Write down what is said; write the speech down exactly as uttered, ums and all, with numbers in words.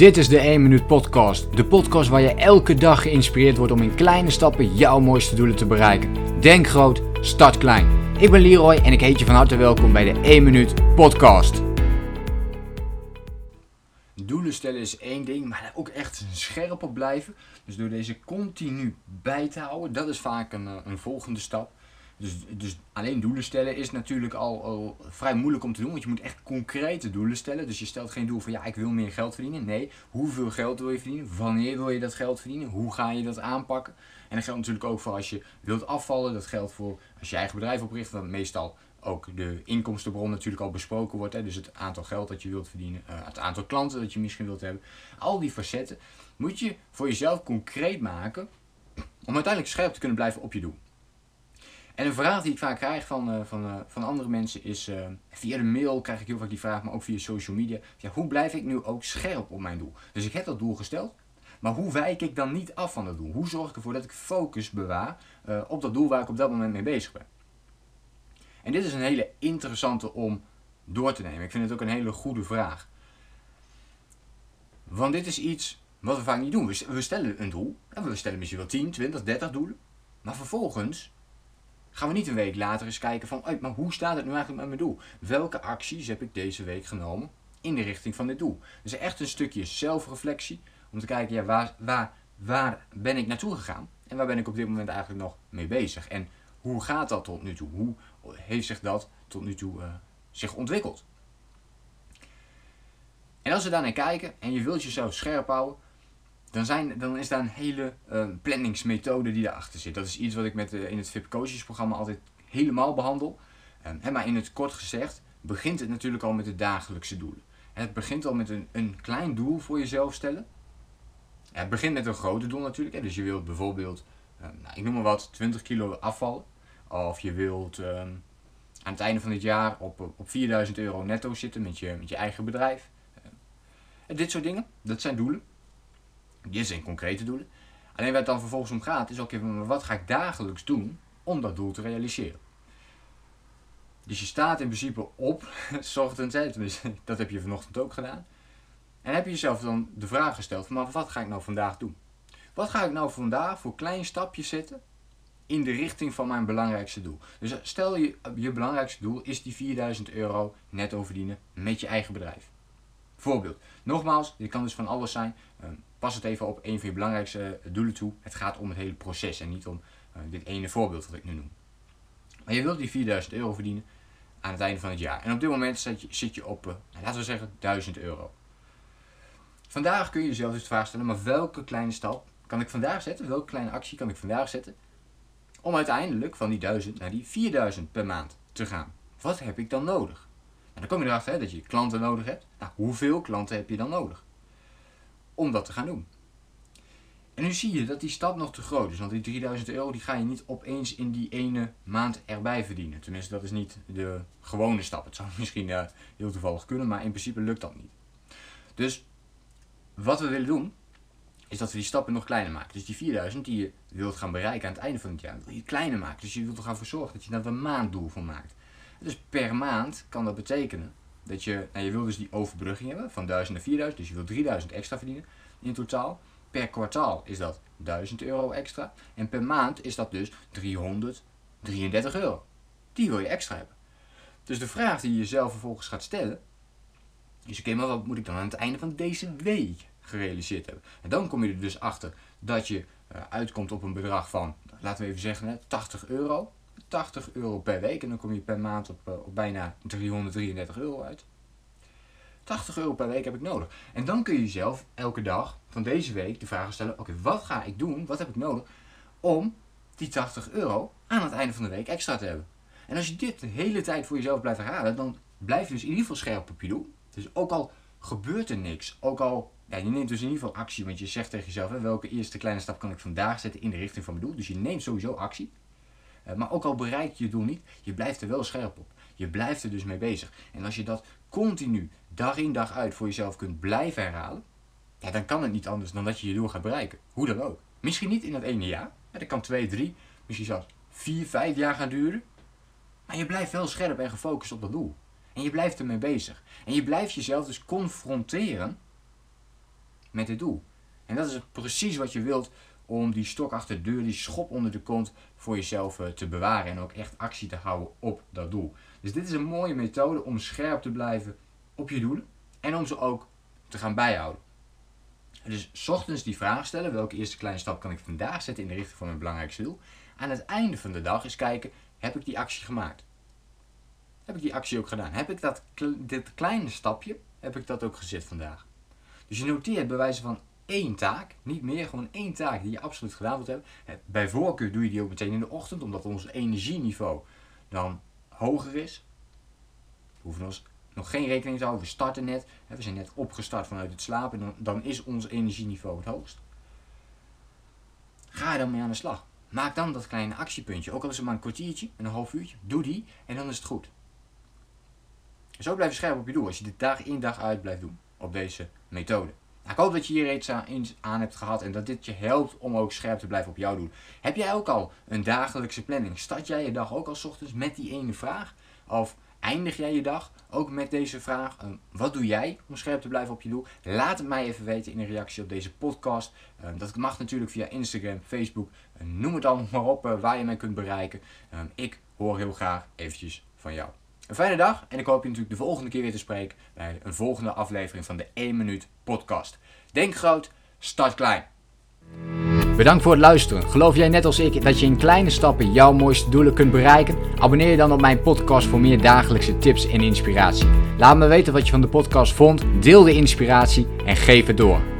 Dit is de één minuut podcast. De podcast waar je elke dag geïnspireerd wordt om in kleine stappen jouw mooiste doelen te bereiken. Denk groot, start klein. Ik ben Leroy en ik heet je van harte welkom bij de één minuut podcast. Doelen stellen is één ding, maar daar ook echt scherp op blijven. Dus door deze continu bij te houden, dat is vaak een, een volgende stap. Dus, dus alleen doelen stellen is natuurlijk al, al vrij moeilijk om te doen, want je moet echt concrete doelen stellen. Dus je stelt geen doel van ja, ik wil meer geld verdienen. Nee, hoeveel geld wil je verdienen? Wanneer wil je dat geld verdienen? Hoe ga je dat aanpakken? En dat geldt natuurlijk ook voor als je wilt afvallen. Dat geldt voor als je eigen bedrijf opricht, want meestal ook de inkomstenbron natuurlijk al besproken wordt. Hè? Dus het aantal geld dat je wilt verdienen, uh, het aantal klanten dat je misschien wilt hebben. Al die facetten moet je voor jezelf concreet maken om uiteindelijk scherp te kunnen blijven op je doel. En een vraag die ik vaak krijg van, uh, van, uh, van andere mensen is, uh, via de mail krijg ik heel vaak die vraag, maar ook via social media. Ja, hoe blijf ik nu ook scherp op mijn doel? Dus ik heb dat doel gesteld, maar hoe wijk ik dan niet af van dat doel? Hoe zorg ik ervoor dat ik focus bewaar uh, op dat doel waar ik op dat moment mee bezig ben? En dit is een hele interessante om door te nemen. Ik vind het ook een hele goede vraag. Want dit is iets wat we vaak niet doen. We stellen een doel, en we stellen misschien wel tien, twintig, dertig doelen, maar vervolgens gaan we niet een week later eens kijken van, hey, maar hoe staat het nu eigenlijk met mijn doel? Welke acties heb ik deze week genomen in de richting van dit doel? Dus echt een stukje zelfreflectie om te kijken, ja, waar, waar, waar ben ik naartoe gegaan? En waar ben ik op dit moment eigenlijk nog mee bezig? En hoe gaat dat tot nu toe? Hoe heeft zich dat tot nu toe uh, zich ontwikkeld? En als we daarnaar kijken en je wilt jezelf scherp houden, Dan, zijn, dan is daar een hele uh, planningsmethode die daarachter zit. Dat is iets wat ik met, uh, in het V I P Coaches programma altijd helemaal behandel. Um, hè, maar in het kort gezegd begint het natuurlijk al met de dagelijkse doelen. Het begint al met een, een klein doel voor jezelf stellen. Het begint met een grote doel natuurlijk. Hè. Dus je wilt bijvoorbeeld, um, nou, ik noem maar wat, twintig kilo afvallen. Of je wilt um, aan het einde van dit jaar op, op vierduizend euro netto zitten met je, met je eigen bedrijf. Um, en dit soort dingen, dat zijn doelen. Dit zijn concrete doelen. Alleen waar het dan vervolgens om gaat is ook even, wat ga ik dagelijks doen om dat doel te realiseren? Dus je staat in principe op, 's ochtends, dat heb je vanochtend ook gedaan. En heb je jezelf dan de vraag gesteld van, maar wat ga ik nou vandaag doen? Wat ga ik nou vandaag voor klein stapje zetten in de richting van mijn belangrijkste doel? Dus stel je, je belangrijkste doel is die vierduizend euro netto verdienen met je eigen bedrijf. Voorbeeld. Nogmaals, dit kan dus van alles zijn. Pas het even op een van je belangrijkste doelen toe. Het gaat om het hele proces en niet om dit ene voorbeeld wat ik nu noem. Maar je wilt die vierduizend euro verdienen aan het einde van het jaar. En op dit moment zit je op, laten we zeggen, duizend euro. Vandaag kun je jezelf dus de vraag stellen, maar welke kleine stap kan ik vandaag zetten? Welke kleine actie kan ik vandaag zetten? Om uiteindelijk van die duizend naar die vierduizend per maand te gaan. Wat heb ik dan nodig? En dan kom je erachter hè, dat je klanten nodig hebt. Nou, hoeveel klanten heb je dan nodig om dat te gaan doen? En nu zie je dat die stap nog te groot is. Want die drieduizend euro die ga je niet opeens in die ene maand erbij verdienen. Tenminste, dat is niet de gewone stap. Het zou misschien uh, heel toevallig kunnen, maar in principe lukt dat niet. Dus wat we willen doen, is dat we die stappen nog kleiner maken. Dus die vierduizend die je wilt gaan bereiken aan het einde van het jaar, wil je kleiner maken. Dus je wilt er gaan voor zorgen dat je daar een maanddoel van maakt. Dus per maand kan dat betekenen dat je, nou je wil dus die overbrugging hebben van duizend naar vierduizend, dus je wil drieduizend extra verdienen in totaal. Per kwartaal is dat duizend euro extra en per maand is dat dus driehonderddrieëndertig euro. Die wil je extra hebben. Dus de vraag die je jezelf vervolgens gaat stellen is oké, maar wat moet ik dan aan het einde van deze week gerealiseerd hebben? En dan kom je er dus achter dat je uitkomt op een bedrag van, laten we even zeggen, tachtig euro. tachtig euro per week en dan kom je per maand op, op bijna driehonderddrieëndertig euro uit. tachtig euro per week heb ik nodig. En dan kun je jezelf elke dag van deze week de vraag stellen, oké, wat ga ik doen, wat heb ik nodig om die tachtig euro aan het einde van de week extra te hebben. En als je dit de hele tijd voor jezelf blijft herhalen, dan blijf je dus in ieder geval scherp op je doel. Dus ook al gebeurt er niks, ook al, ja, je neemt dus in ieder geval actie, want je zegt tegen jezelf, hè, welke eerste kleine stap kan ik vandaag zetten in de richting van mijn doel. Dus je neemt sowieso actie. Maar ook al bereik je je doel niet, je blijft er wel scherp op. Je blijft er dus mee bezig. En als je dat continu, dag in dag uit, voor jezelf kunt blijven herhalen, ja, dan kan het niet anders dan dat je je doel gaat bereiken. Hoe dan ook. Misschien niet in dat ene jaar. Ja, dat kan twee, drie, misschien zelfs vier, vijf jaar gaan duren. Maar je blijft wel scherp en gefocust op dat doel. En je blijft ermee bezig. En je blijft jezelf dus confronteren met het doel. En dat is precies wat je wilt om die stok achter de deur, die schop onder de kont voor jezelf te bewaren. En ook echt actie te houden op dat doel. Dus dit is een mooie methode om scherp te blijven op je doelen. En om ze ook te gaan bijhouden. Dus 's ochtends die vraag stellen, welke eerste kleine stap kan ik vandaag zetten in de richting van mijn belangrijkste doel. Aan het einde van de dag eens kijken, heb ik die actie gemaakt? Heb ik die actie ook gedaan? Heb ik dat dit kleine stapje, heb ik dat ook gezet vandaag? Dus je noteert bij wijze van één taak, niet meer, gewoon één taak die je absoluut gedaan wilt hebben. Bij voorkeur doe je die ook meteen in de ochtend, omdat ons energieniveau dan hoger is. We hoeven ons nog geen rekening te houden, we starten net. We zijn net opgestart vanuit het slapen, dan is ons energieniveau het hoogst. Ga er dan mee aan de slag. Maak dan dat kleine actiepuntje, ook al is het maar een kwartiertje, een half uurtje. Doe die en dan is het goed. Zo blijf je scherp op je doel als je dit dag in dag uit blijft doen op deze methode. Nou, ik hoop dat je hier iets aan hebt gehad en dat dit je helpt om ook scherp te blijven op jouw doel. Heb jij ook al een dagelijkse planning? Start jij je dag ook al 's ochtends met die ene vraag? Of eindig jij je dag ook met deze vraag? Wat doe jij om scherp te blijven op je doel? Laat het mij even weten in een reactie op deze podcast. Dat mag natuurlijk via Instagram, Facebook. Noem het allemaal maar op waar je mij kunt bereiken. Ik hoor heel graag eventjes van jou. Een fijne dag en ik hoop je natuurlijk de volgende keer weer te spreken bij een volgende aflevering van de één minuut podcast. Denk groot, start klein. Bedankt voor het luisteren. Geloof jij net als ik dat je in kleine stappen jouw mooiste doelen kunt bereiken? Abonneer je dan op mijn podcast voor meer dagelijkse tips en inspiratie. Laat me weten wat je van de podcast vond, deel de inspiratie en geef het door.